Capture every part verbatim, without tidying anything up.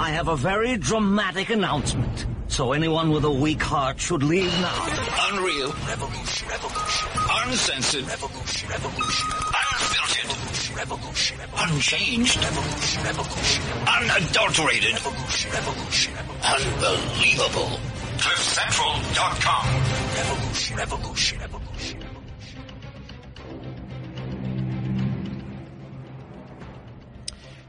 I have a very dramatic announcement. So anyone with a weak heart should leave now. Unreal. Revolution. Revolution. Uncensored. Revolution. Revolution. Unfiltered. Revolution. Unchanged. Revolution. Revolution. Unadulterated. Revolution. Revolution. Unbelievable. Cliff Central dot com. Revolution. Revolution. Revolution.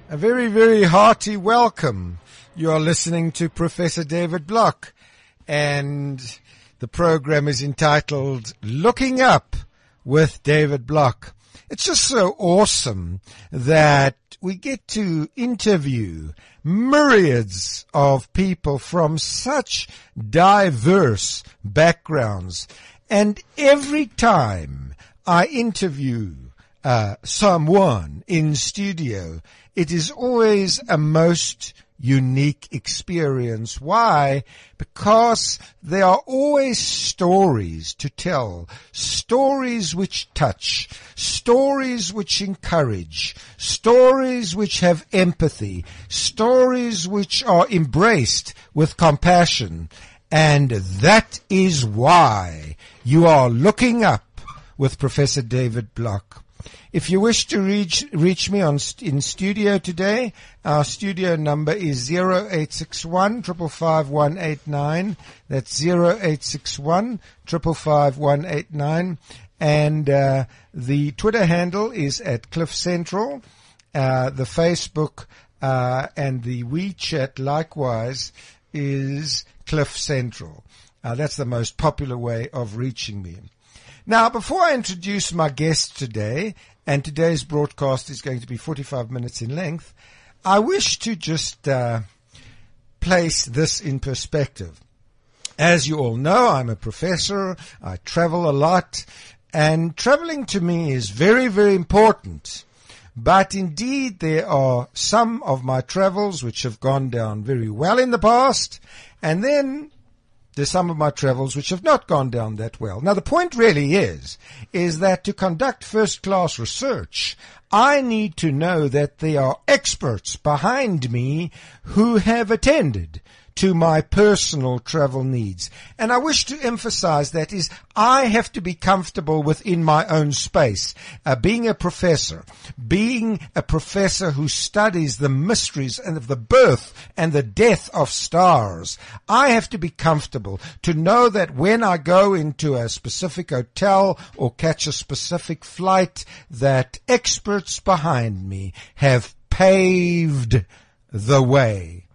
A very, very hearty welcome. You are listening to Professor David Block, and the program is entitled Looking Up with David Block. It's just so awesome that we get to interview myriads of people from such diverse backgrounds. And every time I interview uh, someone in studio, it is always a most unique experience. Why? Because there are always stories to tell, stories which touch, stories which encourage, stories which have empathy, stories which are embraced with compassion. And that is why you are looking up with Professor David Block. If you wish to reach reach me on st- in studio today, our studio number is zero eight six one, five five five, one eight nine. That's zero eight six one, five five five, one eight nine. And uh, the Twitter handle is at Cliff Central. Uh, the Facebook uh, and the WeChat likewise is Cliff Central. Uh, that's the most popular way of reaching me. Now, before I introduce my guest today, and today's broadcast is going to be forty-five minutes in length, I wish to just uh, place this in perspective. As you all know, I'm a professor, I travel a lot, and traveling to me is very, very important. But indeed, there are some of my travels which have gone down very well in the past, and then there's some of my travels which have not gone down that well. Now, the point really is, is that to conduct first-class research, I need to know that there are experts behind me who have attended to my personal travel needs. And I wish to emphasize that is I have to be comfortable within my own space. Uh, being a professor, being a professor who studies the mysteries and of the birth and the death of stars, I have to be comfortable to know that when I go into a specific hotel or catch a specific flight, that experts behind me have paved the way.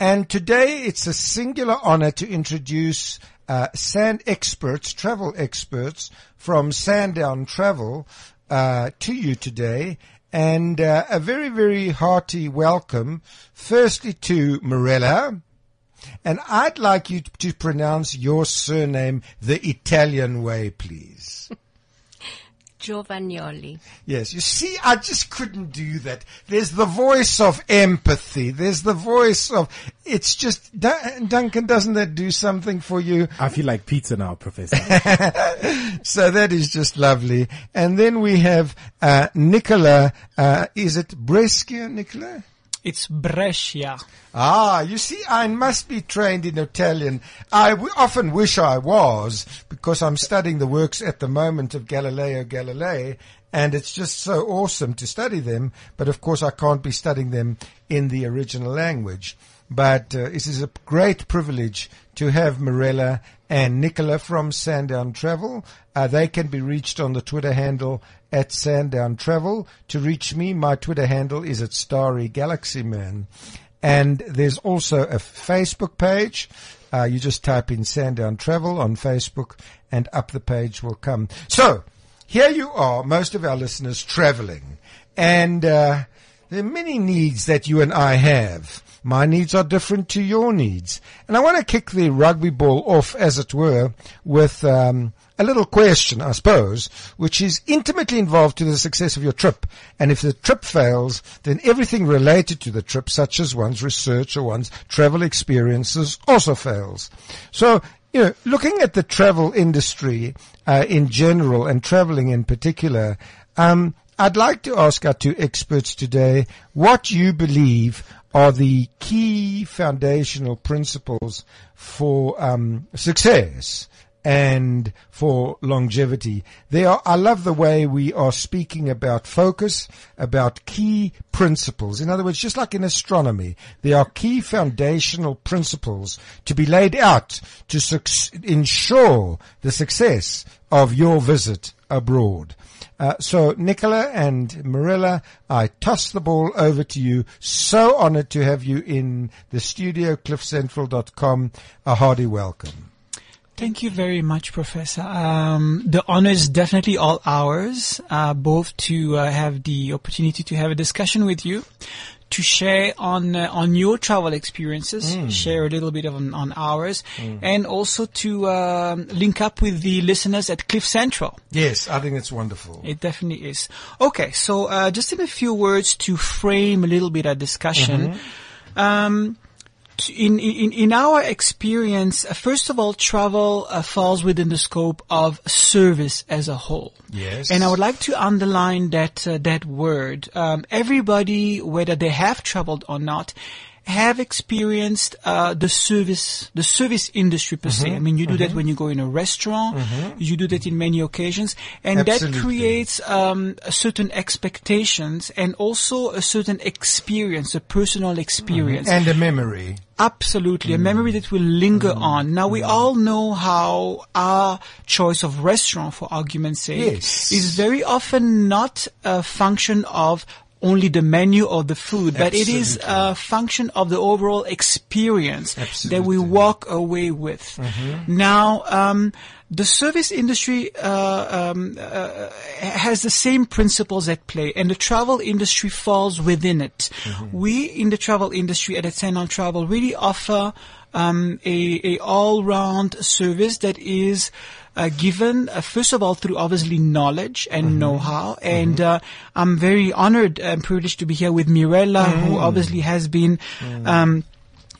And today it's a singular honor to introduce uh, sand experts, travel experts from Sandown Travel uh, to you today. And uh, a very, very hearty welcome, firstly to Mirella. And I'd like you to pronounce your surname the Italian way, please. Giovanoli. Yes, you see, I just couldn't do that. There's the voice of empathy. There's the voice of, it's just, Duncan, doesn't that do something for you? I feel like pizza now, Professor. So that is just lovely. And then we have uh, Nicola. Uh, is it Brescia, Nicola? It's Brescia. Ah, you see, I must be trained in Italian. I w- often wish I was, because I'm studying the works at the moment of Galileo Galilei, and it's just so awesome to study them. But, of course, I can't be studying them in the original language. But uh, it is a great privilege to have Mirella and Nicola from Sandown Travel. Uh, they can be reached on the Twitter handle at Sandown Travel. To reach me, my Twitter handle is at Starry Galaxy Man. And there's also a Facebook page. Uh, you just type in Sandown Travel on Facebook and up the page will come. So here you are, most of our listeners traveling. And uh, there are many needs that you and I have. My needs are different to your needs. And I want to kick the rugby ball off, as it were, with um, a little question, I suppose, which is intimately involved to the success of your trip. And if the trip fails, then everything related to the trip, such as one's research or one's travel experiences, also fails. So, you know, looking at the travel industry uh, in general and traveling in particular, um, I'd like to ask our two experts today what you believe are the key foundational principles for um, success and for longevity. They are, I love the way we are speaking about focus, about key principles. In other words, just like in astronomy, there are key foundational principles to be laid out to su- ensure the success of your visit abroad. Uh, so, Nicola and Mirella, I toss the ball over to you. So honored to have you in the studio, cliff central dot com. A hearty welcome. Thank you very much, Professor. Um, the honor is definitely all ours, uh, both to uh, have the opportunity to have a discussion with you, to share on uh, on your travel experiences, mm. share a little bit of on, on ours, mm. and also to uh, link up with the listeners at Cliff Central. Yes, I think it's wonderful. It definitely is. Okay, so uh, just in a few words to frame a little bit our discussion. Mm-hmm. Um In, in, in our experience, uh, first of all, travel uh, falls within the scope of service as a whole. Yes. And I would like to underline that, uh, that word. Um, everybody, whether they have traveled or not, have experienced uh, the service, the service industry per mm-hmm. se. I mean, you do mm-hmm. that when you go in a restaurant, mm-hmm. you do that in many occasions, and Absolutely. that creates um, a certain expectations and also a certain experience, a personal experience, mm-hmm. and a memory. Absolutely, mm. a memory that will linger mm. on. Now, we mm. all know how our choice of restaurant, for argument's sake, yes. is very often not a function of only the menu or the food, but Absolutely. it is a function of the overall experience Absolutely. that we walk away with. Mm-hmm. Now, um, the service industry uh, um, uh, has the same principles at play, and the travel industry falls within it. Mm-hmm. We in the travel industry at Sandown Travel really offer um, a, a all-round service that is Uh, given, uh, first of all, through obviously knowledge and mm-hmm. know-how. And mm-hmm. uh, I'm very honored and privileged to be here with Mirella, mm. who obviously has been mm. um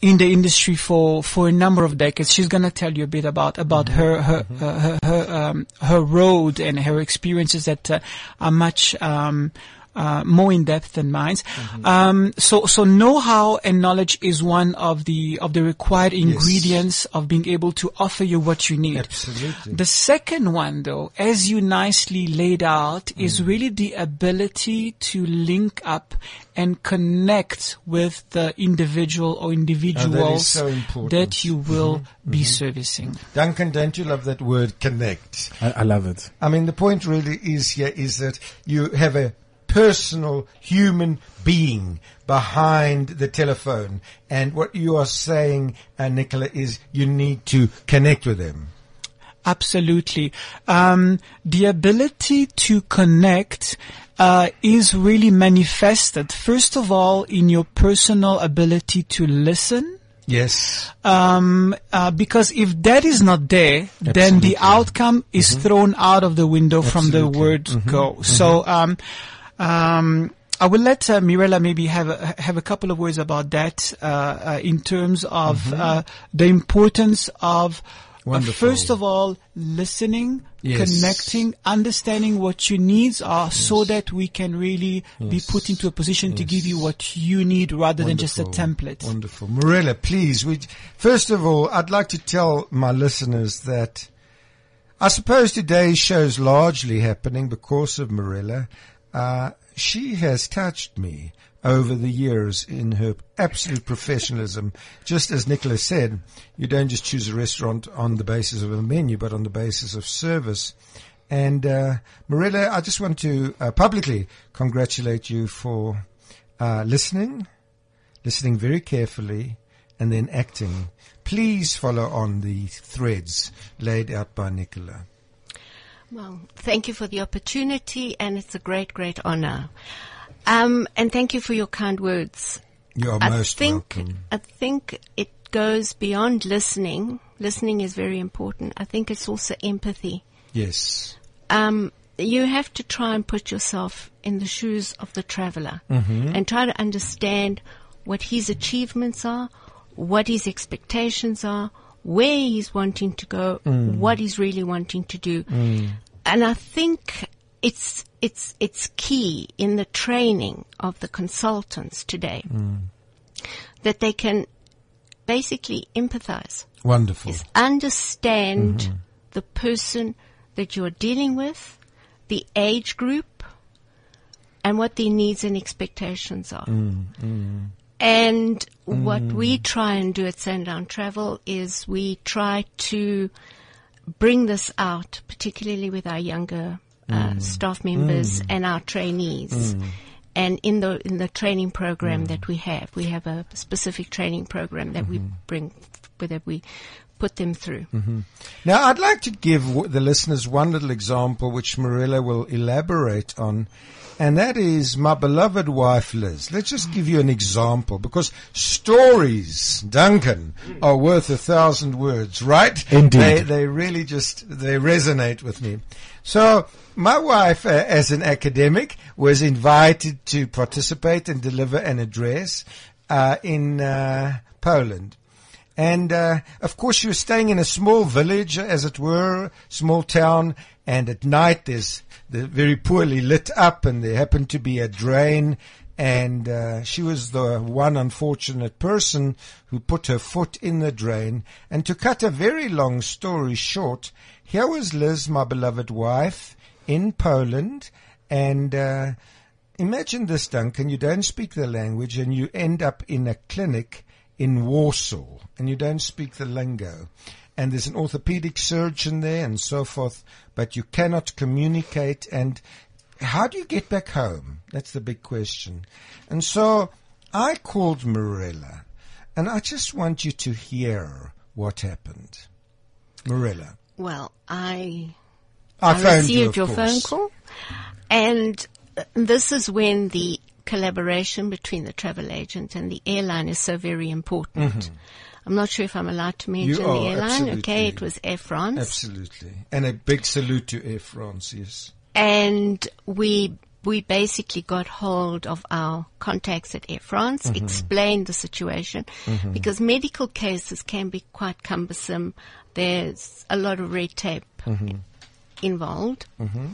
in the industry for, for a number of decades. She's going to tell you a bit about, about mm-hmm. her, her, mm-hmm. uh, her, her, um, her road and her experiences that uh, are much um Uh, more in depth than mine. Mm-hmm. Um, so, so know-how and knowledge is one of the of the required ingredients yes. of being able to offer you what you need. Absolutely. The second one, though, as you nicely laid out, mm. is really the ability to link up and connect with the individual or individuals oh, that, is so important. that you will mm-hmm. be mm-hmm. servicing. Duncan, don't you love that word, connect? I, I love it. I mean, the point really is here is that you have a personal human being behind the telephone, and what you are saying, uh, Nicola, is you need to connect with them. Absolutely. Um, the ability to connect uh, is really manifested, first of all, in your personal ability to listen. Yes. Um, uh, because if that is not there, Absolutely. then the outcome is mm-hmm. thrown out of the window Absolutely. from the word mm-hmm. go. Mm-hmm. So, um, Um, I will let uh, Mirella maybe have a, have a couple of words about that uh, uh, in terms of mm-hmm. uh, the importance of uh, first of all listening, yes. connecting, understanding what your needs are, yes. so that we can really yes. be put into a position yes. to give you what you need rather Wonderful. than just a template. Wonderful, Mirella, please. We, first of all, I'd like to tell my listeners that I suppose today's show is largely happening because of Mirella. Uh, she has touched me over the years in her absolute professionalism. Just as Nicola said, you don't just choose a restaurant on the basis of a menu, but on the basis of service. And, uh, Mirella, I just want to uh, publicly congratulate you for, uh, listening, listening very carefully, and then acting. Please follow on the threads laid out by Nicola. Well, thank you for the opportunity, and it's a great, great honor. Um, and thank you for your kind words. You're I most think, welcome. I think it goes beyond listening. Listening is very important. I think it's also empathy. Yes. Um, you have to try and put yourself in the shoes of the traveler mm-hmm. and try to understand what his achievements are, what his expectations are, where he's wanting to go, mm. what he's really wanting to do. Mm. And I think it's, it's, it's key in the training of the consultants today. Mm. that they can basically empathize. Wonderful. Is understand mm-hmm. the person that you're dealing with, the age group, and what their needs and expectations are. Mm-hmm. And mm. what we try and do at Sandown Travel is we try to bring this out, particularly with our younger uh, mm. staff members mm. and our trainees. Mm. And in the in the training program mm. that we have, we have a specific training program that mm-hmm. we bring, that we put them through. Mm-hmm. Now, I'd like to give w- the listeners one little example, which Mirella will elaborate on. And that is my beloved wife, Liz. Let's just give you an example, because stories, Duncan, are worth a thousand words, right? Indeed. They, they really just, they resonate with me. So my wife, uh, as an academic, was invited to participate and deliver an address uh, in uh, Poland. And, uh, of course, she was staying in a small village, as it were, small town, and at night there's they're very poorly lit up, and there happened to be a drain, and uh, she was the one unfortunate person who put her foot in the drain. And to cut a very long story short, here was Liz, my beloved wife, in Poland, and uh, imagine this, Duncan, you don't speak the language, and you end up in a clinic in Warsaw, and you don't speak the lingo, and there's an orthopedic surgeon there and so forth, but you cannot communicate, and how do you get back home? That's the big question. And so I called Mirella, and I just want you to hear what happened. Mirella. Well, I, I, I received you, your course. phone call, and this is when the collaboration between the travel agent and the airline is so very important. Mm-hmm. I'm not sure if I'm allowed to mention are, the airline. Absolutely. Okay, it was Air France. Absolutely. And a big salute to Air France, yes. And we we basically got hold of our contacts at Air France, mm-hmm. explained the situation, mm-hmm. because medical cases can be quite cumbersome. There's a lot of red tape mm-hmm. involved. Mm-hmm.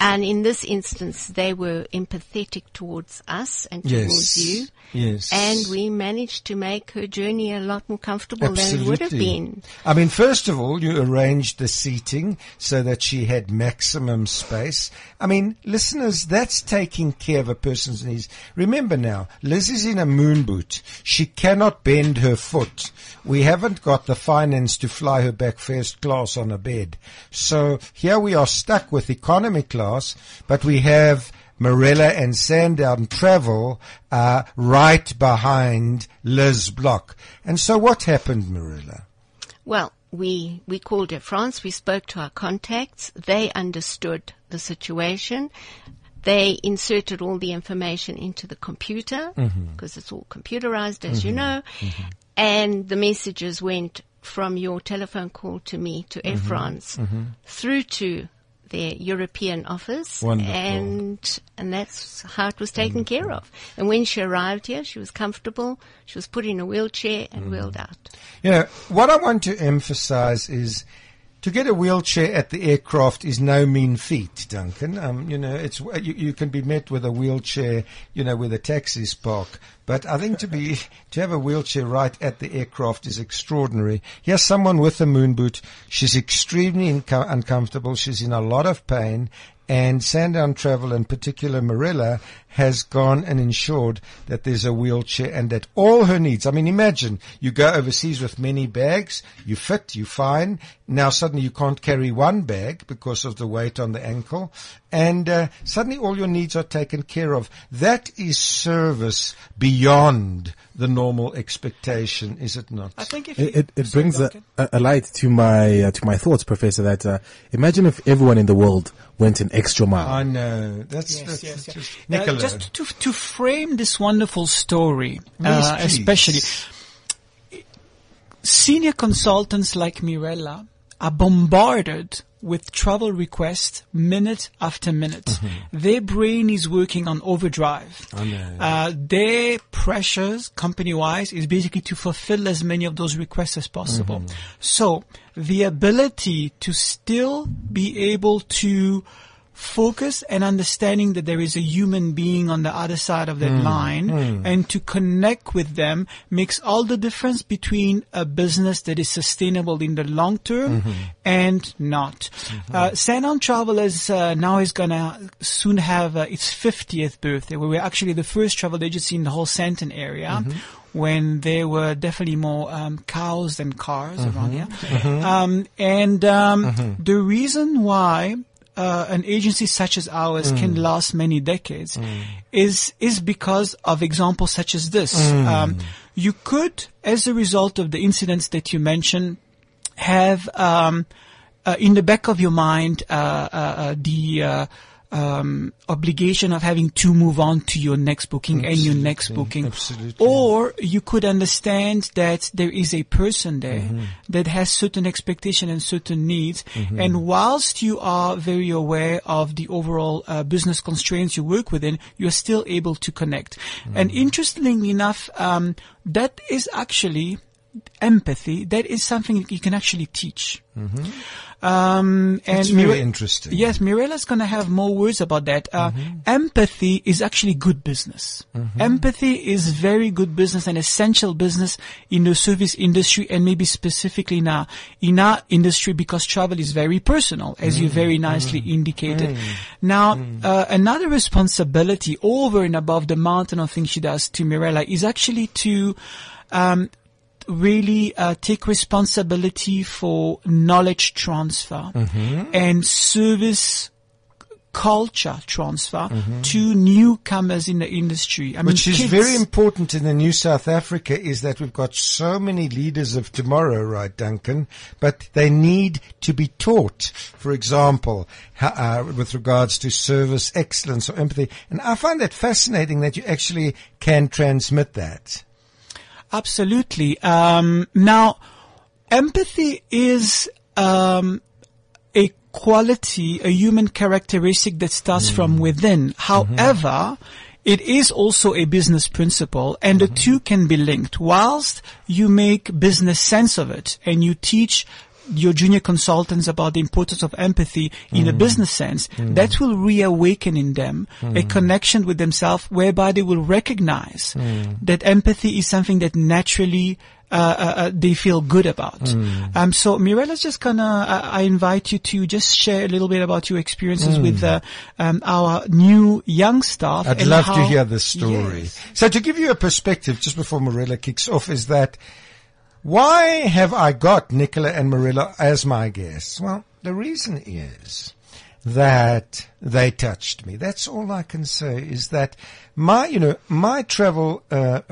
And in this instance, they were empathetic towards us and towards yes. you. Yes. And we managed to make her journey a lot more comfortable Absolutely. than it would have been. I mean, first of all, you arranged the seating so that she had maximum space. I mean, listeners, that's taking care of a person's needs. Remember now, Liz is in a moon boot. She cannot bend her foot. We haven't got the finance to fly her back first class on a bed. So here we are stuck with economy class. But we have Mirella and Sandown Travel uh, right behind Liz Block. And so what happened, Mirella? Well, we, we called Air France. We spoke to our contacts. They understood the situation. They inserted all the information into the computer because mm-hmm. it's all computerized, as mm-hmm. you know. Mm-hmm. And the messages went from your telephone call to me to Air mm-hmm. France mm-hmm. through to their European office. Wonderful. and and that's how it was taken Wonderful. care of. And when she arrived here, she was comfortable. She was put in a wheelchair and mm. wheeled out. You know, what I want to emphasize is to get a wheelchair at the aircraft is no mean feat, Duncan. Um, you know, it's you, you can be met with a wheelchair, you know, where the taxis park. But I think to be to have a wheelchair right at the aircraft is extraordinary. Here's someone with a moon boot. She's extremely inco- uncomfortable. She's in a lot of pain. And Sandown Travel, in particular Mirella, has gone and ensured that there's a wheelchair and that all her needs. I mean, imagine you go overseas with many bags, you fit, you fine. Now suddenly you can't carry one bag because of the weight on the ankle. And uh, suddenly all your needs are taken care of. That is service beyond the normal expectation, is it not? I think if it, it, it brings a, a light to my uh, to my thoughts, Professor. That uh, imagine if everyone in the world went an extra mile. I know. That's, yes, that's yes, yes. Just, Nicola. Uh, just to to frame this wonderful story, yes, uh, especially senior consultants like Mirella are bombarded with travel requests minute after minute. Mm-hmm. Their brain is working on overdrive. Oh, no. Uh, their pressures, company-wise, is basically to fulfill as many of those requests as possible. Mm-hmm. So the ability to still be able to focus and understanding that there is a human being on the other side of that mm. line mm. and to connect with them makes all the difference between a business that is sustainable in the long term mm-hmm. and not. Mm-hmm. Uh, Sandown Travel is, uh, now is gonna soon have uh, its fiftieth birthday, where we're actually the first travel agency in the whole Santon area. Mm-hmm. When there were definitely more um, cows than cars mm-hmm. around here. Mm-hmm. Um, and um, mm-hmm. the reason why uh, an agency such as ours mm. can last many decades mm. is is because of examples such as this. Mm. Um, you could, as a result of the incidents that you mentioned, have um, uh, in the back of your mind uh, uh, uh, the uh, Um, obligation of having to move on to your next booking absolutely, and your next booking. Absolutely. Or you could understand that there is a person there mm-hmm. that has certain expectation and certain needs. Mm-hmm. And whilst you are very aware of the overall uh, business constraints you work within, you're still able to connect. Mm-hmm. And interestingly enough, um, that is actually empathy. That is something you can actually teach. Mm-hmm. Um, and it's really Mire- interesting. Yes, Mirella's going to have more words about that. Uh, mm-hmm. Empathy is actually good business. Mm-hmm. Empathy is very good business and essential business in the service industry, and maybe specifically in our, in our industry, because travel is very personal, as mm-hmm. you very nicely mm-hmm. indicated. Mm-hmm. Now, mm-hmm. Uh, another responsibility over and above the mountain of things she does to Mirella is actually to um really uh, take responsibility for knowledge transfer mm-hmm. and service culture transfer mm-hmm. to newcomers in the industry. I Which mean, is kids. Very important in the new South Africa is that we've got so many leaders of tomorrow, right, Duncan? But they need to be taught, for example, uh, with regards to service excellence or empathy. And I find that fascinating that you actually can transmit that. Absolutely. Um, now, empathy is um, a quality, a human characteristic that starts mm. from within. However, mm-hmm. it is also a business principle, and mm-hmm. the two can be linked. Whilst you make business sense of it and you teach your junior consultants about the importance of empathy mm. in a business sense, mm. that will reawaken in them mm. a connection with themselves, whereby they will recognize mm. that empathy is something that naturally uh, uh they feel good about. Mm. Um, so Mirella's just gonna, uh, I invite you to just share a little bit about your experiences mm. with uh, um, our new young staff. I'd and love how, to hear the story. Yes. So to give you a perspective, just before Mirella kicks off, is that why have I got Nicola and Mirella as my guests? Well, the reason is that they touched me. That's all I can say, is that my, you know, my travel uh,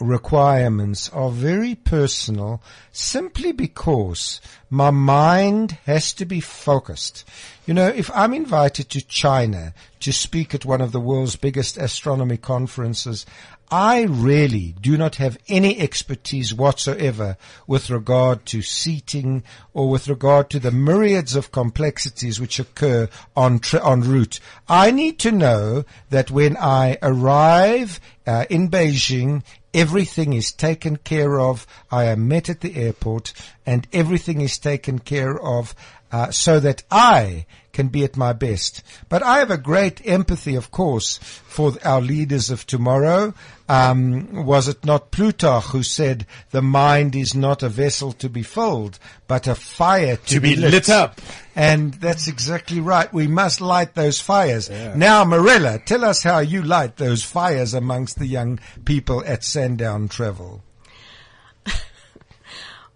requirements are very personal, simply because my mind has to be focused. You know, if I'm invited to China to speak at one of the world's biggest astronomy conferences, I really do not have any expertise whatsoever with regard to seating or with regard to the myriads of complexities which occur on tra- en route. I need to know that when I arrive uh, in Beijing, everything is taken care of. I am met at the airport and everything is taken care of uh, so that I can be at my best. But I have a great empathy, of course, for our leaders of tomorrow. Um, was it not Plutarch who said, the mind is not a vessel to be filled, but a fire to, to be, be lit. lit up? And that's exactly right. We must light those fires. Yeah. Now, Mirella, tell us how you light those fires amongst the young people at Sandown Travel.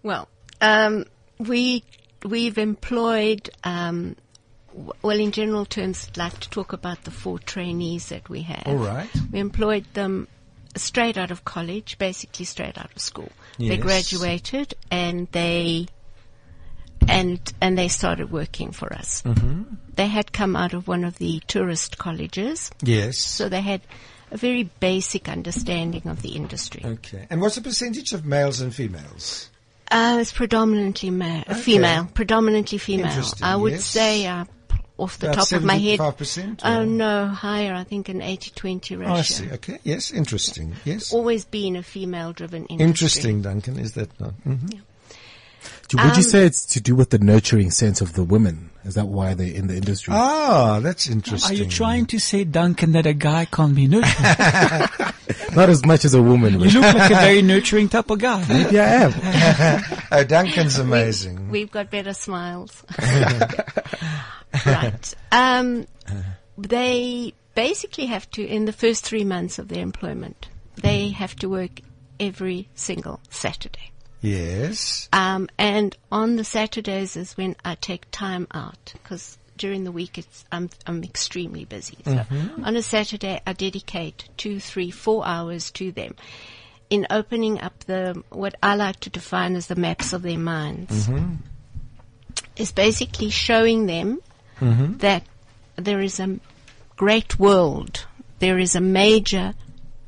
Well, um, we, we've employed... Um, Well, in general terms, I'd like to talk about the four trainees that we had. All right. We employed them straight out of college, basically straight out of school. Yes. They graduated and they and and they started working for us. Mm-hmm. They had come out of one of the tourist colleges. Yes. So they had a very basic understanding of the industry. Okay. And what's the percentage of males and females? Uh, it's predominantly ma- okay. female. Predominantly female. I would yes. say... Uh, off the about top of my head. seventy-five percent? Oh, no, higher. I think an eighty-twenty ratio. Oh, I see. Okay. Yes, interesting. Yes. It's always been a female-driven industry. Interesting, Duncan, is that not? Mm-hmm. Yeah. Would um, you say it's to do with the nurturing sense of the women? Is that why they're in the industry? Ah, that's interesting. Are you trying to say, Duncan, that a guy can't be nurturing? Not as much as a woman. Would. You look like a very nurturing type of guy. Maybe I am. Oh, Duncan's amazing. We, we've got better smiles. Right. Um, they basically have to, in the first three months of their employment, they have to work every single Saturday. Yes. Um, and on the Saturdays is when I take time out, because during the week it's, I'm, I'm extremely busy. So mm-hmm. on a Saturday I dedicate two, three, four hours to them in opening up the, what I like to define as the maps of their minds. Mm-hmm. It's basically showing them mm-hmm. that there is a great world. There is a major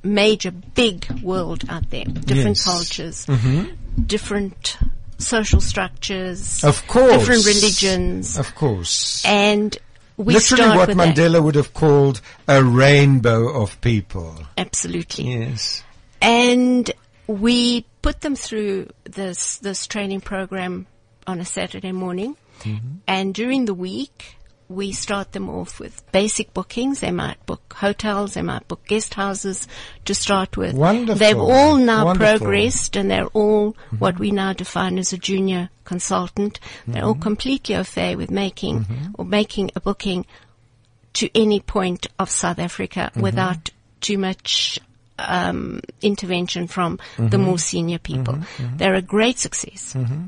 major big world out there, different yes. cultures, mm-hmm. different social structures, of course, different religions, of course, and we literally start what with Mandela that. Would have called a rainbow of people. Absolutely, yes. And we put them through this this training program on a Saturday morning, mm-hmm. and during the week we start them off with basic bookings. They might book hotels. They might book guest houses to start with. Wonderful. They've all now Wonderful. progressed, and they're all mm-hmm. what we now define as a junior consultant. They're mm-hmm. all completely au fait with making mm-hmm. or making a booking to any point of South Africa mm-hmm. without too much um, intervention from mm-hmm. the more senior people. Mm-hmm. Mm-hmm. They're a great success. Mm-hmm.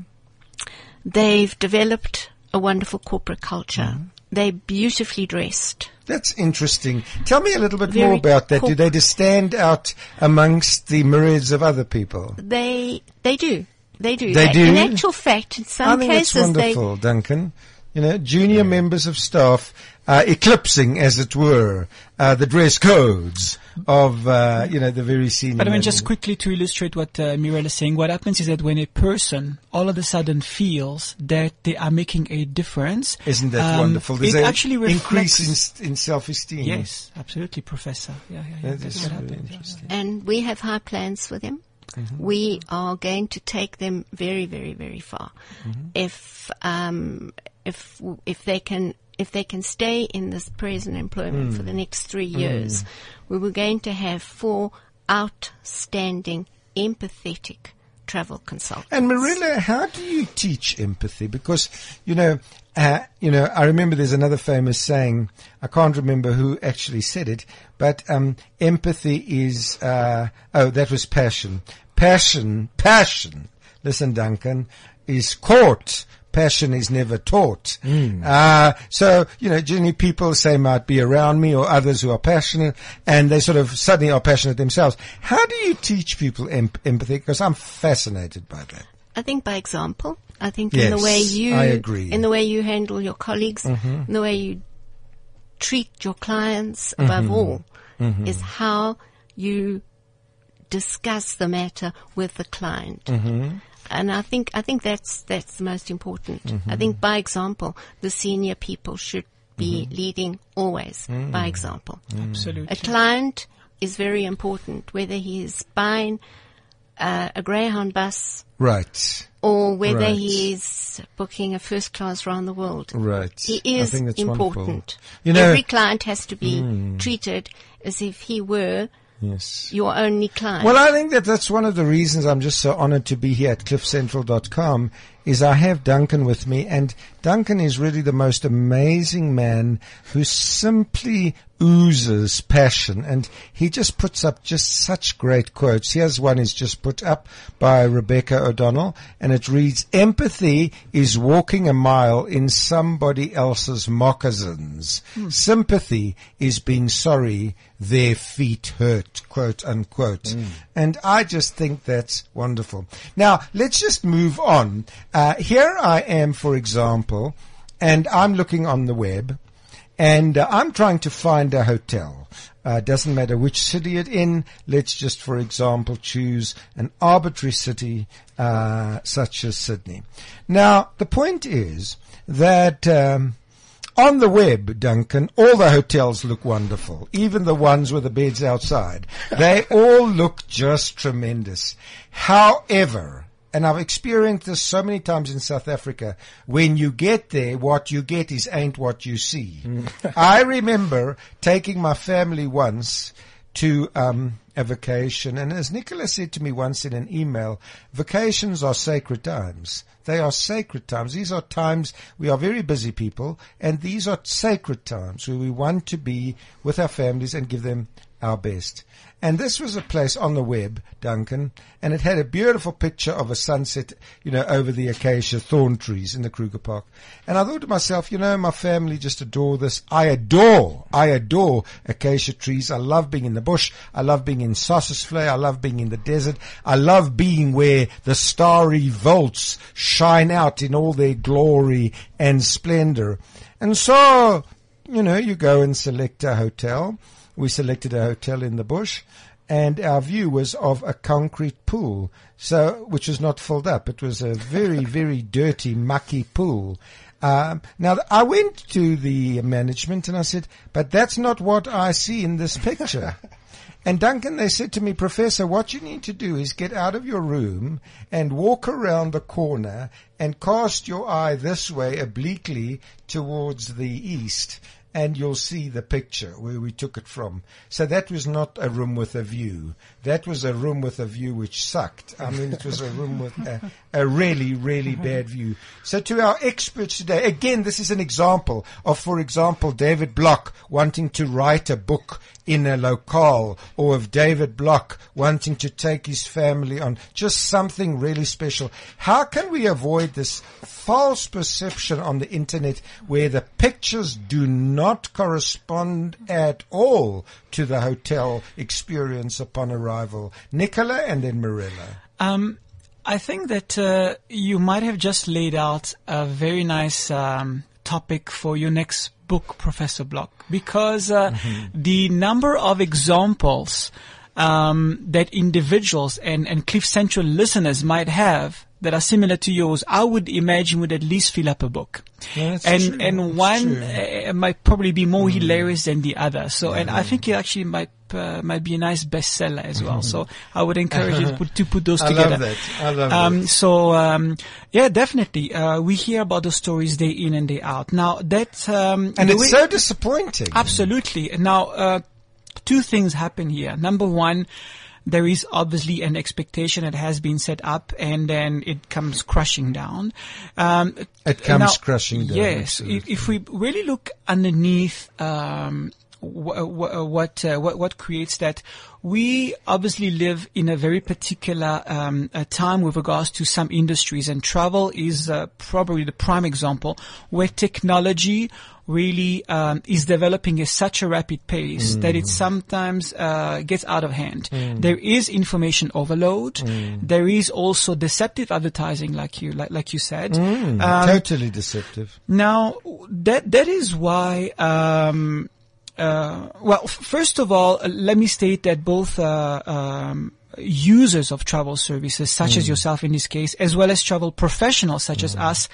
They've developed a wonderful corporate culture. Mm-hmm. They're beautifully dressed. That's interesting. Tell me a little bit Very more about that. Corp- do they just stand out amongst the myriads of other people? They they do. They do. They, they do. In actual fact, in some I cases think that's wonderful, they Duncan. You know, junior yeah. members of staff are eclipsing, as it were, uh, the dress codes of, uh, you know, the very senior. But I mean, members. Just quickly to illustrate what uh, Mirella is saying, what happens is that when a person all of a sudden feels that they are making a difference. Isn't that um, wonderful? Does it actually reflects. Increase in, in self-esteem. Yes, absolutely, Professor. Yeah, yeah, yeah. That that's what really happened. Interesting. And we have high plans for them. Mm-hmm. We are going to take them very, very, very far. Mm-hmm. If, um, if, if they can, if they can stay in this present employment mm. for the next three years, mm. we were going to have four outstanding, empathetic travel consultants. And Mirella, how do you teach empathy? Because, you know, uh, you know, I remember there's another famous saying, I can't remember who actually said it, but, um, empathy is, uh, oh, that was passion. Passion, passion. Listen, Duncan, is caught. Passion is never taught. Mm. Uh, so, you know, generally people say might be around me or others who are passionate, and they sort of suddenly are passionate themselves. How do you teach people em- empathy? Because I'm fascinated by that. I think by example. I think yes, in the way you, I agree. In the way you handle your colleagues, mm-hmm. in the way you treat your clients above mm-hmm. all, mm-hmm. is how you discuss the matter with the client. Mm-hmm. And I think I think that's that's the most important. Mm-hmm. I think by example, the senior people should be mm-hmm. leading always mm. by example. Mm. Absolutely, a client is very important, whether he is buying uh, a Greyhound bus, right, or whether right. he is booking a first class round the world, right. He is I think that's important. Wonderful. You know, every client has to be mm. treated as if he were. Yes. Your only client. Well, I think that that's one of the reasons I'm just so honored to be here at cliff central dot com is I have Duncan with me, and Duncan is really the most amazing man who simply oozes passion, and he just puts up just such great quotes. Here's one is just put up by Rebecca O'Donnell, and it reads, "Empathy is walking a mile in somebody else's moccasins. Hmm. Sympathy is being sorry their feet hurt," quote unquote. Hmm. And I just think that's wonderful. Now, let's just move on. Uh, here I am, for example, and I'm looking on the web, and uh, I'm trying to find a hotel. Uh, doesn't matter which city it's in. Let's just, for example, choose an arbitrary city uh, such as Sydney. Now, the point is that um, on the web, Duncan, all the hotels look wonderful, even the ones with the beds outside. They all look just tremendous. However, And I've experienced this so many times in South Africa. When you get there, what you get is ain't what you see. Mm. I remember taking my family once to um, a vacation. And as Nicola said to me once in an email, vacations are sacred times. They are sacred times. These are times we are very busy people, and these are sacred times where we want to be with our families and give them our best. And this was a place on the web, Duncan, and it had a beautiful picture of a sunset, you know, over the acacia thorn trees in the Kruger Park. And I thought to myself, you know, my family just adore this. I adore, I adore acacia trees. I love being in the bush. I love being in Sossusvlei. I love being in the desert. I love being where the starry vaults shine out in all their glory and splendor. And so, you know, you go and select a hotel. We selected a hotel in the bush, and our view was of a concrete pool, so which was not filled up. It was a very, very dirty, mucky pool. Um, now, I went to the management and I said, but that's not what I see in this picture. And Duncan, they said to me, Professor, what you need to do is get out of your room and walk around the corner and cast your eye this way obliquely towards the east, and you'll see the picture where we took it from. So that was not a room with a view. That was a room with a view which sucked. I mean, it was a room with a, a really, really bad view. So to our experts today, again, this is an example of, for example, David Block wanting to write a book in a locale, or of David Block wanting to take his family on just something really special. How can we avoid this false perception on the internet where the pictures do not correspond at all to the hotel experience upon arrival? Nicola and then Mirella. Um, I think that uh, you might have just laid out a very nice um, topic for your next book, Professor Block, because uh, mm-hmm. the number of examples um, that individuals and, and Cliff Central listeners might have that are similar to yours, I would imagine would at least fill up a book. Yeah, that's and true. and that's one uh, might probably be more mm. hilarious than the other. So, yeah, and yeah. I think it actually might uh, might be a nice bestseller as well. Mm. So, I would encourage you to put, to put those I together. I love that. I love um, that. So, um, yeah, definitely. Uh, we hear about those stories day in and day out. Now that um, and it's way, so disappointing. Absolutely. Now, uh, two things happen here. Number one, there is obviously an expectation that has been set up, and then it comes crashing down. Um, it comes now, crashing down. Yes. If, if we really look underneath um, wh- wh- what, uh, what what creates that, we obviously live in a very particular um, a time with regards to some industries, and travel is uh, probably the prime example where technology really um, is developing at such a rapid pace mm. that it sometimes uh, gets out of hand. Mm. There is information overload. Mm. There is also deceptive advertising, like you like, like you said. Mm. Um, totally deceptive. Now, that that is why... Um, uh, well, f- first of all, uh, let me state that both... Uh, um, users of travel services, such mm. as yourself in this case, as well as travel professionals, such mm. as us,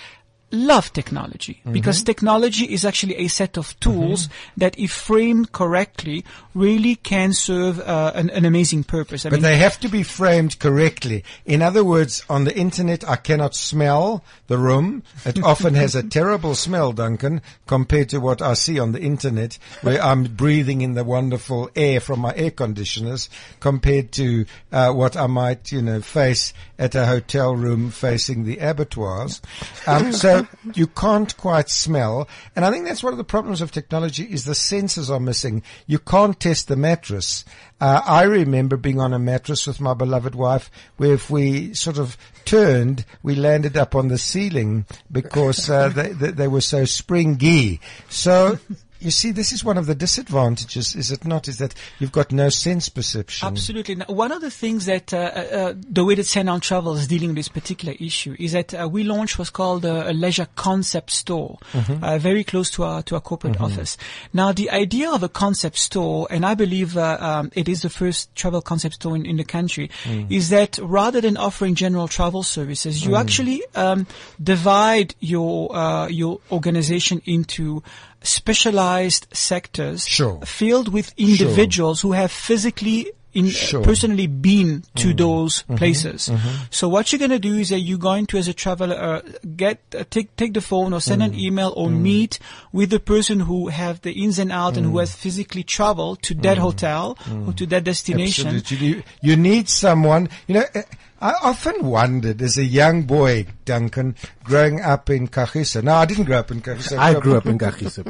love technology mm-hmm. because technology is actually a set of tools mm-hmm. that, if framed correctly, really can serve uh, an, an amazing purpose. I but mean, they have to be framed correctly. In other words, on the internet, I cannot smell the room. It often has a terrible smell, Duncan, compared to what I see on the internet, where I'm breathing in the wonderful air from my air conditioners, compared to uh, what I might, you know, face at a hotel room facing the abattoirs. Um, so you can't quite smell. And I think that's one of the problems of technology is the sensors are missing. You can't test the mattress. Uh, I remember being on a mattress with my beloved wife where if we sort of turned, we landed up on the ceiling because uh, they, they, they were so springy. So... you see, this is one of the disadvantages, is it not, is that you've got no sense perception. Absolutely. Now, one of the things that uh, uh, the way that Sandown Travel is dealing with this particular issue is that uh, we launched what's called a, a leisure concept store, mm-hmm. uh, very close to our to our corporate mm-hmm. office. Now, the idea of a concept store, and I believe uh, um, it is the first travel concept store in, in the country, mm. is that rather than offering general travel services, you mm. actually um, divide your uh, your organization into specialized sectors sure. filled with individuals sure. who have physically in sure. personally been to mm-hmm. those mm-hmm. places. Mm-hmm. So what you're going to do is that you're going to, as a traveler, uh, get uh, take take the phone or send mm-hmm. an email or mm-hmm. meet with the person who have the ins and outs mm-hmm. and who has physically traveled to that mm-hmm. hotel mm-hmm. or to that destination. Absolutely. You need someone, you know, uh, I often wondered as a young boy, Duncan, growing up in Kachisa. No, I didn't grow up in Kachisa. I grew up in Kachisa.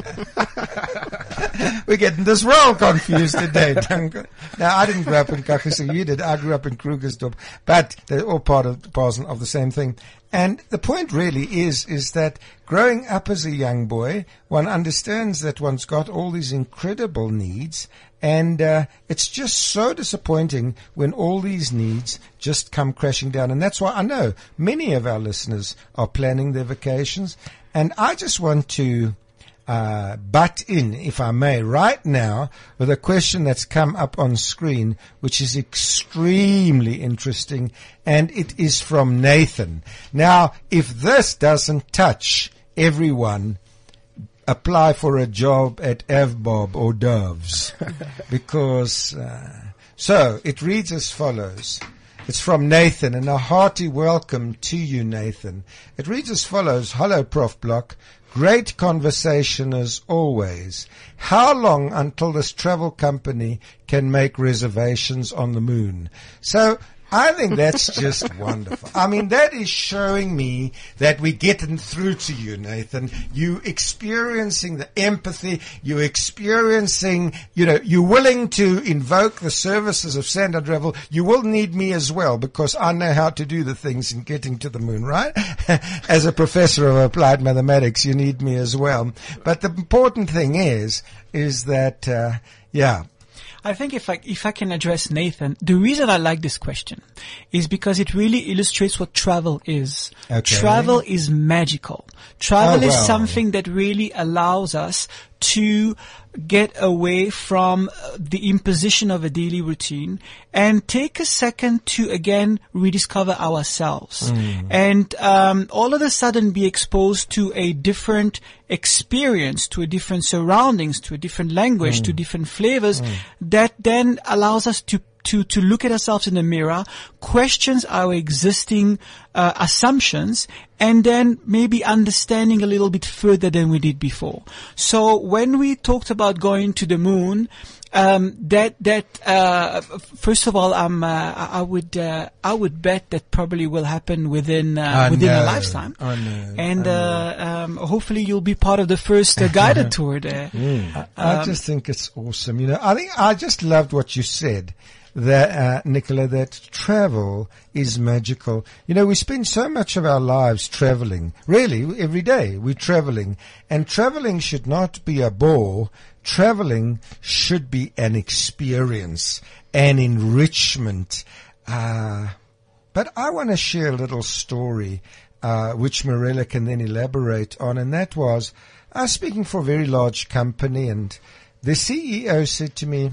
We're getting this role confused today, Duncan. No, I didn't grow up in Kachisa. You did. I grew up in Krugersdorp. But they're all part of, of the same thing. And the point really is, is that growing up as a young boy, one understands that one's got all these incredible needs. And uh, it's just so disappointing when all these needs just come crashing down. And that's why I know many of our listeners are planning their vacations. And I just want to uh butt in, if I may, right now with a question that's come up on screen, which is extremely interesting. And it is from Nathan. Now, if this doesn't touch everyone, apply for a job at Avbob or Doves, because uh, so it reads as follows. It's from Nathan, and a hearty welcome to you, Nathan. It reads as follows. Hello, Prof Block. Great conversation as always. How long until this travel company can make reservations on the moon? So I think that's just wonderful. I mean, that is showing me that we're getting through to you, Nathan. You experiencing the empathy. You experiencing, you know, you're willing to invoke the services of Sandown Travel. You will need me as well, because I know how to do the things in getting to the moon, right? As a professor of applied mathematics, you need me as well. But the important thing is, is that, uh, yeah, I think if I, if I can address Nathan, the reason I like this question is because it really illustrates what travel is. Okay. Travel is magical. Travel oh, wow. is something that really allows us to get away from the imposition of a daily routine and take a second to, again, rediscover ourselves mm. and um, all of a sudden be exposed to a different experience, to a different surroundings, to a different language, mm. to different flavors mm. that then allows us to to to look at ourselves in the mirror, questions our existing uh, assumptions, and then maybe understanding a little bit further than we did before. So when we talked about going to the moon, um that that uh first of all um uh, I would uh, I would bet that probably will happen within uh, within know. a lifetime. I know. And I know. uh um hopefully you'll be part of the first uh, guided tour there. Mm. Um, I just think it's awesome. You know, I think I just loved what you said. That, uh, Nicola, that travel is magical. You know, we spend so much of our lives traveling. Really, every day we're traveling. And traveling should not be a bore. Traveling should be an experience, an enrichment. Uh, but I want to share a little story, uh, which Mirella can then elaborate on. And that was, I was speaking for a very large company, and the C E O said to me,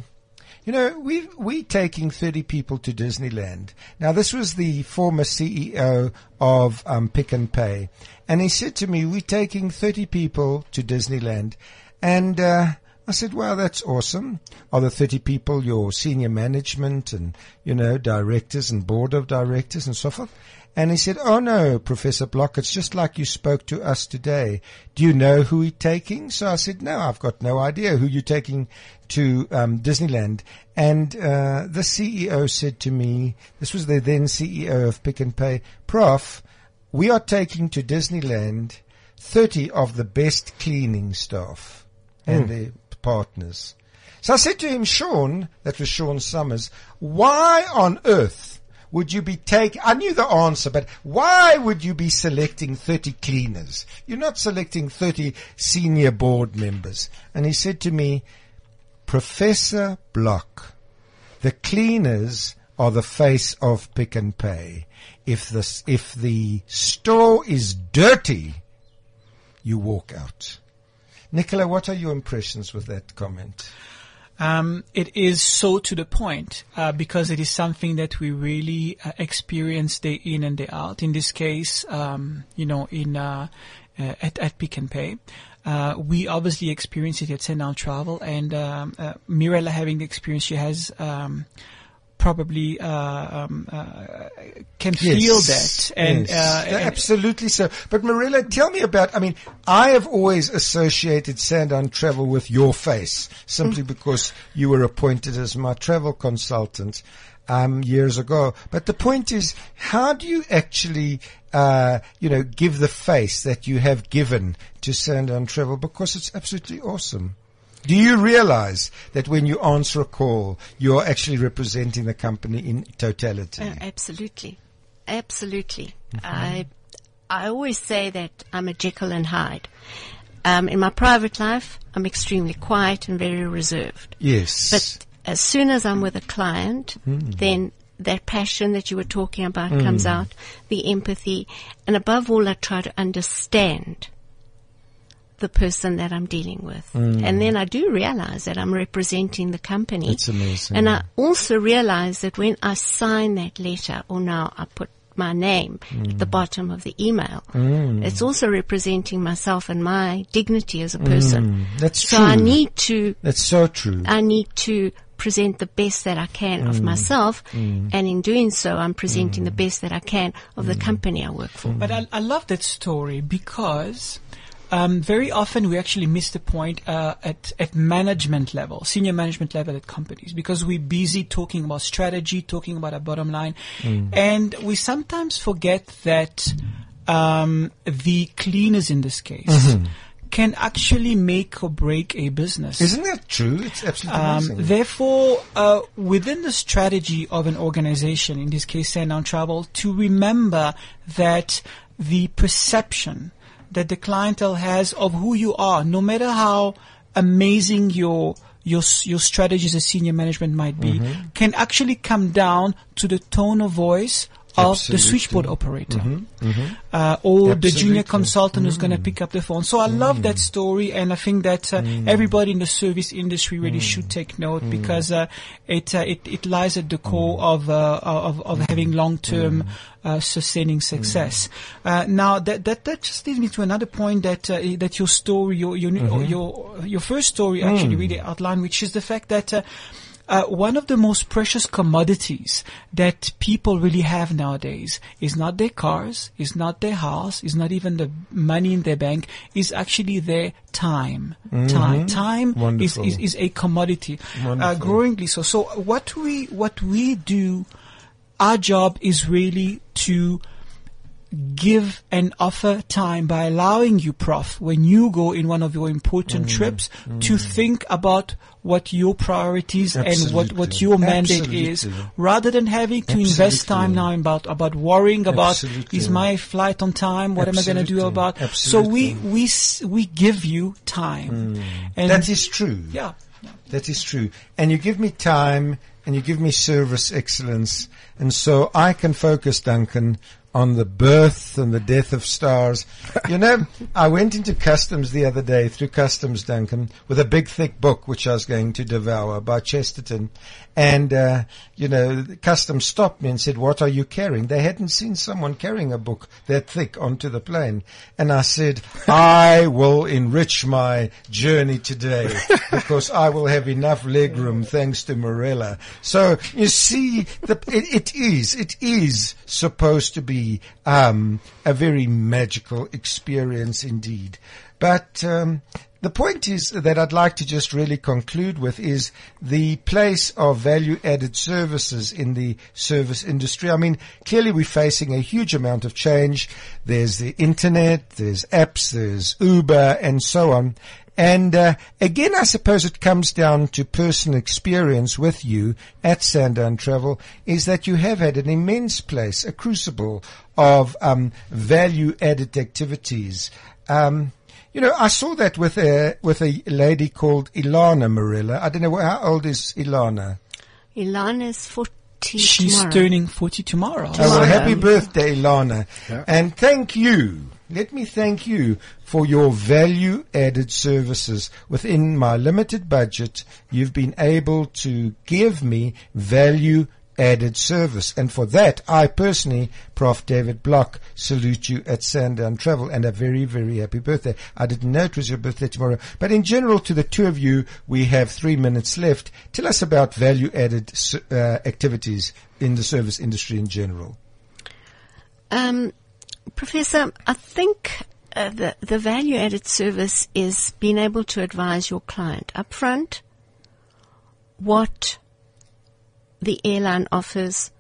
you know, we we taking thirty people to Disneyland. Now, this was the former C E O of um, Pick and Pay. And he said to me, we're taking thirty people to Disneyland. And uh, I said, wow, that's awesome. Are the thirty people your senior management and, you know, directors and board of directors and so forth? And he said, oh, no, Professor Block, it's just like you spoke to us today. Do you know who we're taking? So I said, no, I've got no idea who you're taking to um, Disneyland. And uh, the C E O said to me, this was the then C E O of Pick and Pay, Prof, we are taking to Disneyland thirty of the best cleaning staff mm. and their partners. So I said to him, Sean, that was Sean Summers, why on earth would you be taking, I knew the answer, but why would you be selecting thirty cleaners? You're not selecting thirty senior board members. And he said to me, Professor Block, the cleaners are the face of Pick and Pay. If the, if the store is dirty, you walk out. Nicola, what are your impressions with that comment? Um, it is so to the point, uh, because it is something that we really uh, experience day in and day out. In this case, um, you know, in, uh, uh at, at Pick and Pay. Uh, we obviously experience it at Sandown Travel, and, um, uh, Mirella having the experience she has, um, probably uh, um, uh, can yes. feel that. And, yes. uh, and absolutely so. But Mirella, tell me about, I mean, I have always associated Sandown Travel with your face, simply mm. because you were appointed as my travel consultant um, years ago. But the point is, how do you actually uh, you know, give the face that you have given to Sandown Travel? Because it's absolutely awesome. Do you realize that when you answer a call, you're actually representing the company in totality? Uh, absolutely. Absolutely. Mm-hmm. I I always say that I'm a Jekyll and Hyde. Um, in my private life, I'm extremely quiet and very reserved. Yes. But as soon as I'm with a client, mm. then that passion that you were talking about mm. comes out, the empathy. And above all, I try to understand the person that I'm dealing with. Mm. And then I do realize that I'm representing the company. That's amazing. And I also realize that when I sign that letter, or now I put my name mm. at the bottom of the email, mm. it's also representing myself and my dignity as a person. Mm. That's so true. So I need to... That's so true. I need to present the best that I can mm. of myself, mm. and in doing so, I'm presenting mm. the best that I can of mm. the company I work for. But I, I love that story because... Um, very often we actually miss the point uh, at, at management level, senior management level at companies, because we're busy talking about strategy, talking about our bottom line. Mm. And we sometimes forget that um, the cleaners in this case mm-hmm. can actually make or break a business. Isn't that true? It's absolutely um, amazing. Therefore, uh, within the strategy of an organization, in this case Sandown Travel, to remember that the perception that the clientele has of who you are, no matter how amazing your your your strategies as senior management might be, mm-hmm. can actually come down to the tone of voice of Absolutely. the switchboard operator mm-hmm. Mm-hmm. Uh, or Absolutely. the junior consultant mm. who's going to pick up the phone. So I mm. love that story, and I think that uh, mm. everybody in the service industry really mm. should take note mm. because uh, it, uh, it it lies at the core mm. of, uh, of of mm. having long-term mm. uh, sustaining success. Mm. Uh, now that that that just leads me to another point that uh, that your story, your your mm-hmm. your, your first story mm. actually really outlined, which is the fact that. Uh, Uh, one of the most precious commodities that people really have nowadays is not their cars, is not their house, is not even the money in their bank, is actually their time. Mm-hmm. Time, time is, is, is a commodity, uh, growingly so. So what we what we do, our job is really to give and offer time by allowing you, Prof, when you go in one of your important mm, trips, mm. to think about what your priorities Absolutely. and what, what your mandate Absolutely. is, rather than having to Absolutely. invest time now about, about worrying about, Absolutely. is my flight on time? What Absolutely. am I going to do about? Absolutely. So we, we, we give you time. Mm. And that is true. Yeah. That is true. And you give me time and you give me service excellence. And so I can focus, Duncan, on the birth and the death of stars. You know, I went into customs the other day, through customs, Duncan, with a big, thick book, which I was going to devour, by Chesterton. And, uh, you know, the customs stopped me and said, what are you carrying? They hadn't seen someone carrying a book that thick onto the plane. And I said, I will enrich my journey today because I will have enough legroom thanks to Mirella. So, you see, the, it, it is, it is supposed to be Um, a very magical experience indeed. But um, the point is that I'd like to just really conclude with is the place of value-added services in the service industry. I mean, clearly we're facing a huge amount of change. There's the internet, there's apps, there's Uber, and so on. And uh, again, I suppose it comes down to personal experience with you at Sandown Travel, is that you have had an immense place, a crucible of um, value-added activities. Um, you know, I saw that with a with a lady called Ilana, Mirella. I don't know, how old is Ilana? Ilana is forty. She's tomorrow. turning forty tomorrow. tomorrow. Oh, well, happy birthday, Ilana. Yeah. And thank you. Let me thank you for your value-added services. Within my limited budget, you've been able to give me value added service. And for that, I personally, Professor David Block, salute you at Sandown Travel, and a very, very happy birthday. I didn't know it was your birthday tomorrow. But in general, to the two of you, we have three minutes left. Tell us about value-added uh, activities in the service industry in general. Um, Professor, I think uh, the, the value-added service is being able to advise your client upfront what the airline offers,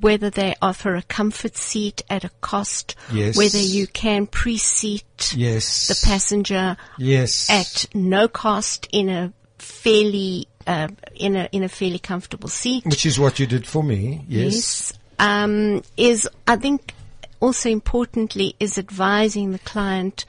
whether they offer a comfort seat at a cost, yes. whether you can pre-seat yes. the passenger yes. at no cost in a fairly uh, in a in a fairly comfortable seat, which is what you did for me. Yes, yes. Um, is I think also importantly is advising the client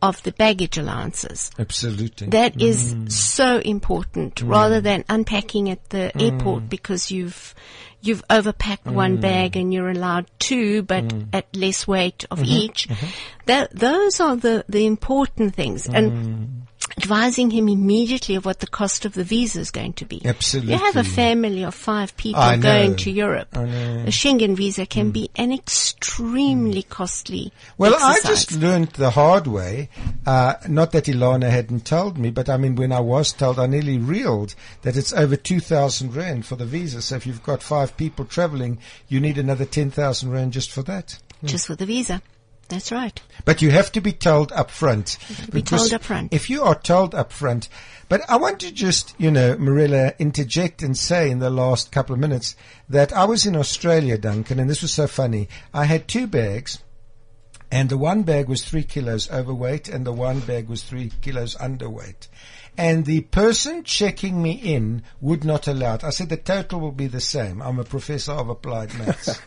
of the baggage allowances. Absolutely. That is mm. so important mm. rather than unpacking at the mm. airport because you've you've overpacked mm. one bag and you're allowed two but mm. at less weight of mm-hmm. each. Mm-hmm. That, those are the, the important things. Mm. And advising him immediately of what the cost of the visa is going to be. Absolutely. You have a family of five people I going know. to Europe. I know. A Schengen visa can mm. be an extremely mm. costly Well, exercise. I just learned the hard way. Uh, not that Ilana hadn't told me, but I mean, when I was told, I nearly reeled that it's over two thousand rand for the visa. So if you've got five people traveling, you need another ten thousand rand just for that. Mm. Just for the visa. That's right. But you have to be told up front. You have to be told up front. If you are told up front. But I want to just, you know, Mirella, interject and say in the last couple of minutes that I was in Australia, Duncan, and this was so funny. I had two bags, and the one bag was three kilos overweight, and the one bag was three kilos underweight. And the person checking me in would not allow it. I said, the total will be the same. I'm a professor of applied maths.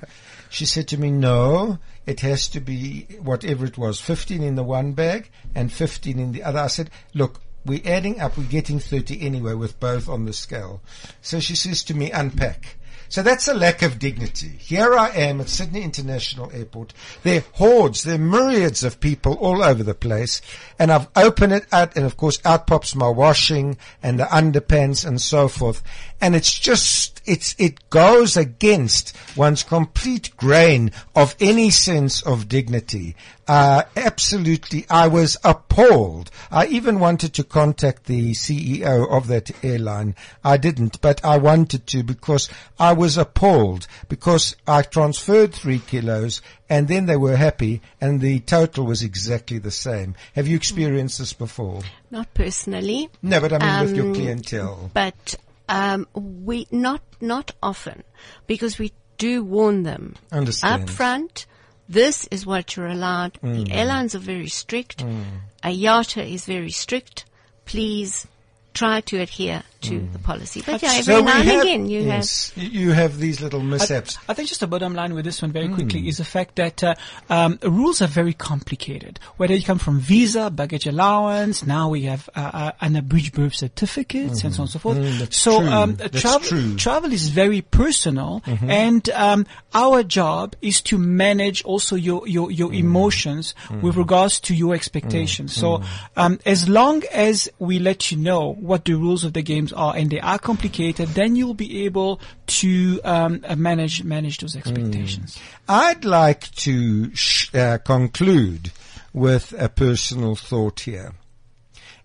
She said to me, no, it has to be whatever it was, fifteen in the one bag and fifteen in the other. I said, look, we're adding up, we're getting thirty anyway with both on the scale. So she says to me, unpack. So that's a lack of dignity. Here I am at Sydney International Airport. There are hordes, there are myriads of people all over the place. And I've opened it out, and of course out pops my washing and the underpants and so forth. And it's just, it's, it goes against one's complete grain of any sense of dignity. Uh, absolutely. I was appalled. I even wanted to contact the C E O of that airline. I didn't, but I wanted to because I was appalled because I transferred three kilos and then they were happy and the total was exactly the same. Have you experienced this before? Not personally. No, but I mean um, with your clientele. But, um, we, not, not often because we do warn them. Understand. Up front. This is what you're allowed. Mm. The airlines are very strict. Mm. I A T A is very strict. Please try to adhere to mm. the policy. But yeah, every so now and again you yes, have... You have these little mishaps. I, I think just the bottom line with this one very mm. quickly is the fact that uh, um, rules are very complicated. Whether you come from visa, baggage allowance, now we have uh, uh, an abridged birth certificate, mm. and so on and so forth. Mm, so um, travel, travel is very personal, mm-hmm. and um, our job is to manage also your, your, your mm. emotions mm. with regards to your expectations. Mm. So mm. Um, as long as we let you know what the rules of the games are, and they are complicated, then you'll be able to um, manage manage those expectations. Mm. I'd like to sh- uh, conclude with a personal thought here,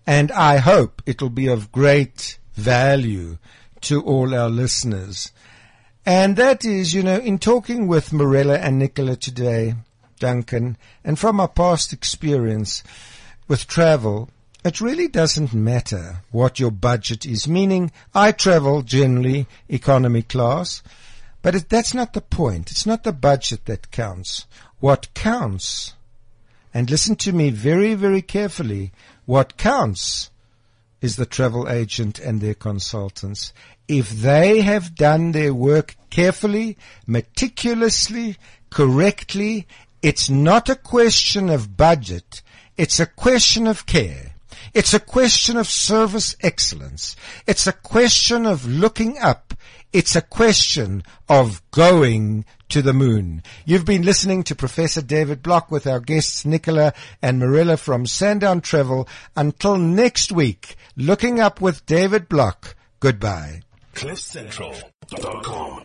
and I hope it'll be of great value to all our listeners. And that is, you know, in talking with Mirella and Nicola today, Duncan, and from our past experience with travel, it really doesn't matter what your budget is, meaning I travel generally economy class, but it, that's not the point. It's not the budget that counts. What counts, and listen to me very, very carefully, what counts is the travel agent and their consultants. If they have done their work carefully, meticulously, correctly, it's not a question of budget. It's a question of care. It's a question of service excellence. It's a question of looking up. It's a question of going to the moon. You've been listening to Professor David Block with our guests Nicola and Mirella from Sandown Travel. Until next week, looking up with David Block. Goodbye. cliff central dot com.